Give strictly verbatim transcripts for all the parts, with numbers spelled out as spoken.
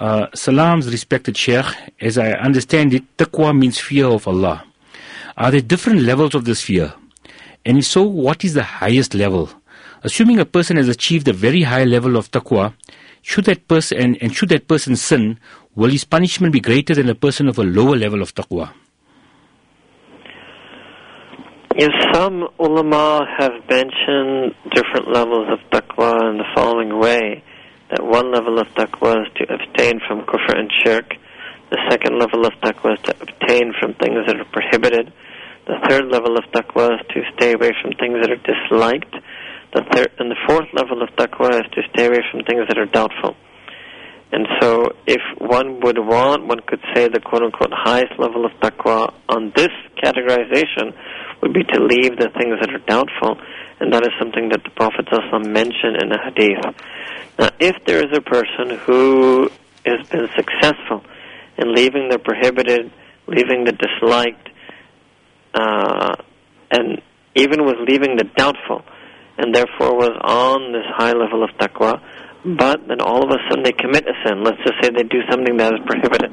Uh, Salam's respected Sheikh, as I understand it, taqwa means fear of Allah. Are there different levels of this fear? And if so, what is the highest level? Assuming a person has achieved a very high level of taqwa, should that person and, and should that person sin, will his punishment be greater than a person of a lower level of taqwa? Yes, some ulama have mentioned different levels of taqwa in the following way. That one level of taqwa is to abstain from kufr and shirk. The second level of taqwa is to abstain from things that are prohibited. The third level of taqwa is to stay away from things that are disliked. The third and the fourth level of taqwa is to stay away from things that are doubtful. And so if one would want, one could say the quote-unquote highest level of taqwa on this categorization would be to leave the things that are doubtful, and that is something that the Prophet ﷺ mentioned in a hadith. Now, if there is a person who has been successful in leaving the prohibited, leaving the disliked, uh, and even was leaving the doubtful, and therefore was on this high level of taqwa, but then all of a sudden they commit a sin. Let's just say they do something that is prohibited.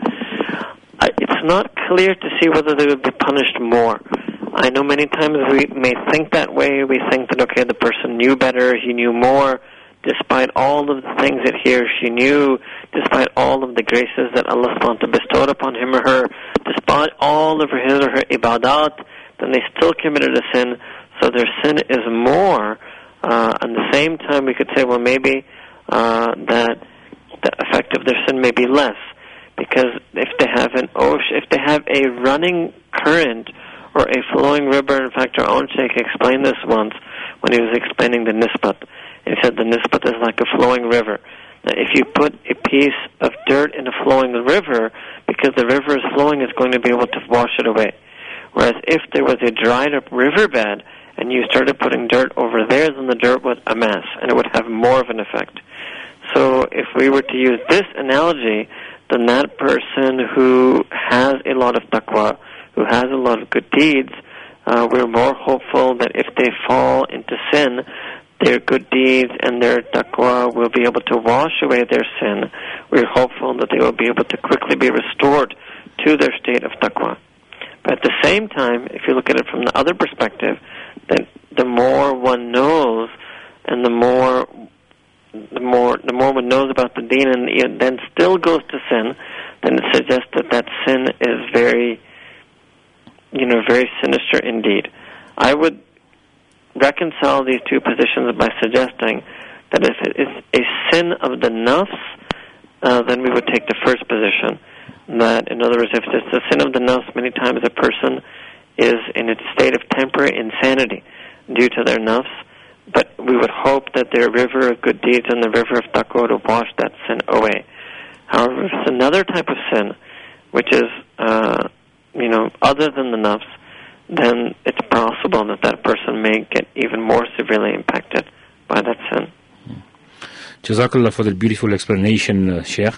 It's not clear to see whether they would be punished more. I know many times we may think that way. We think that, okay, the person knew better, he knew more, despite all of the things that he or she knew, despite all of the graces that Allah subhanahu wa ta'ala bestowed upon him or her, despite all of his or her ibadat, then they still committed a sin, so their sin is more. Uh, at the same time, we could say, well, maybe uh, that the effect of their sin may be less, because if they have an ocean, if they have a running current or a flowing river, in fact, our own Sheikh explained this once when he was explaining the nisbah. He said the nisbah is like a flowing river. Now, if you put a piece of dirt in a flowing river, because the river is flowing, it's going to be able to wash it away. Whereas if there was a dried up riverbed and you started putting dirt over there, then the dirt would amass and it would have more of an effect. So if we were to use this analogy, then that person who has a lot of taqwa, who has a lot of good deeds, uh, we're more hopeful that if they fall into sin, their good deeds and their taqwa will be able to wash away their sin. We're hopeful that they will be able to quickly be restored to their state of taqwa. But at the same time, if you look at it from the other perspective, then the more one knows and the more the more the more one knows about the deen and then still goes to sin, then it suggests that that sin is very you know, very sinister indeed. I would reconcile these two positions by suggesting that if it is a sin of the nafs, uh, then we would take the first position. That, in other words, if it's a sin of the nafs, many times a person is in a state of temporary insanity due to their nafs, but we would hope that their river of good deeds and the river of taqwa to wash that sin away. However, it's another type of sin, which is, uh, you know, other than the nafs, then it's possible that that person may get even more severely impacted by that sin. Jazakallah for the beautiful explanation, uh, Sheikh.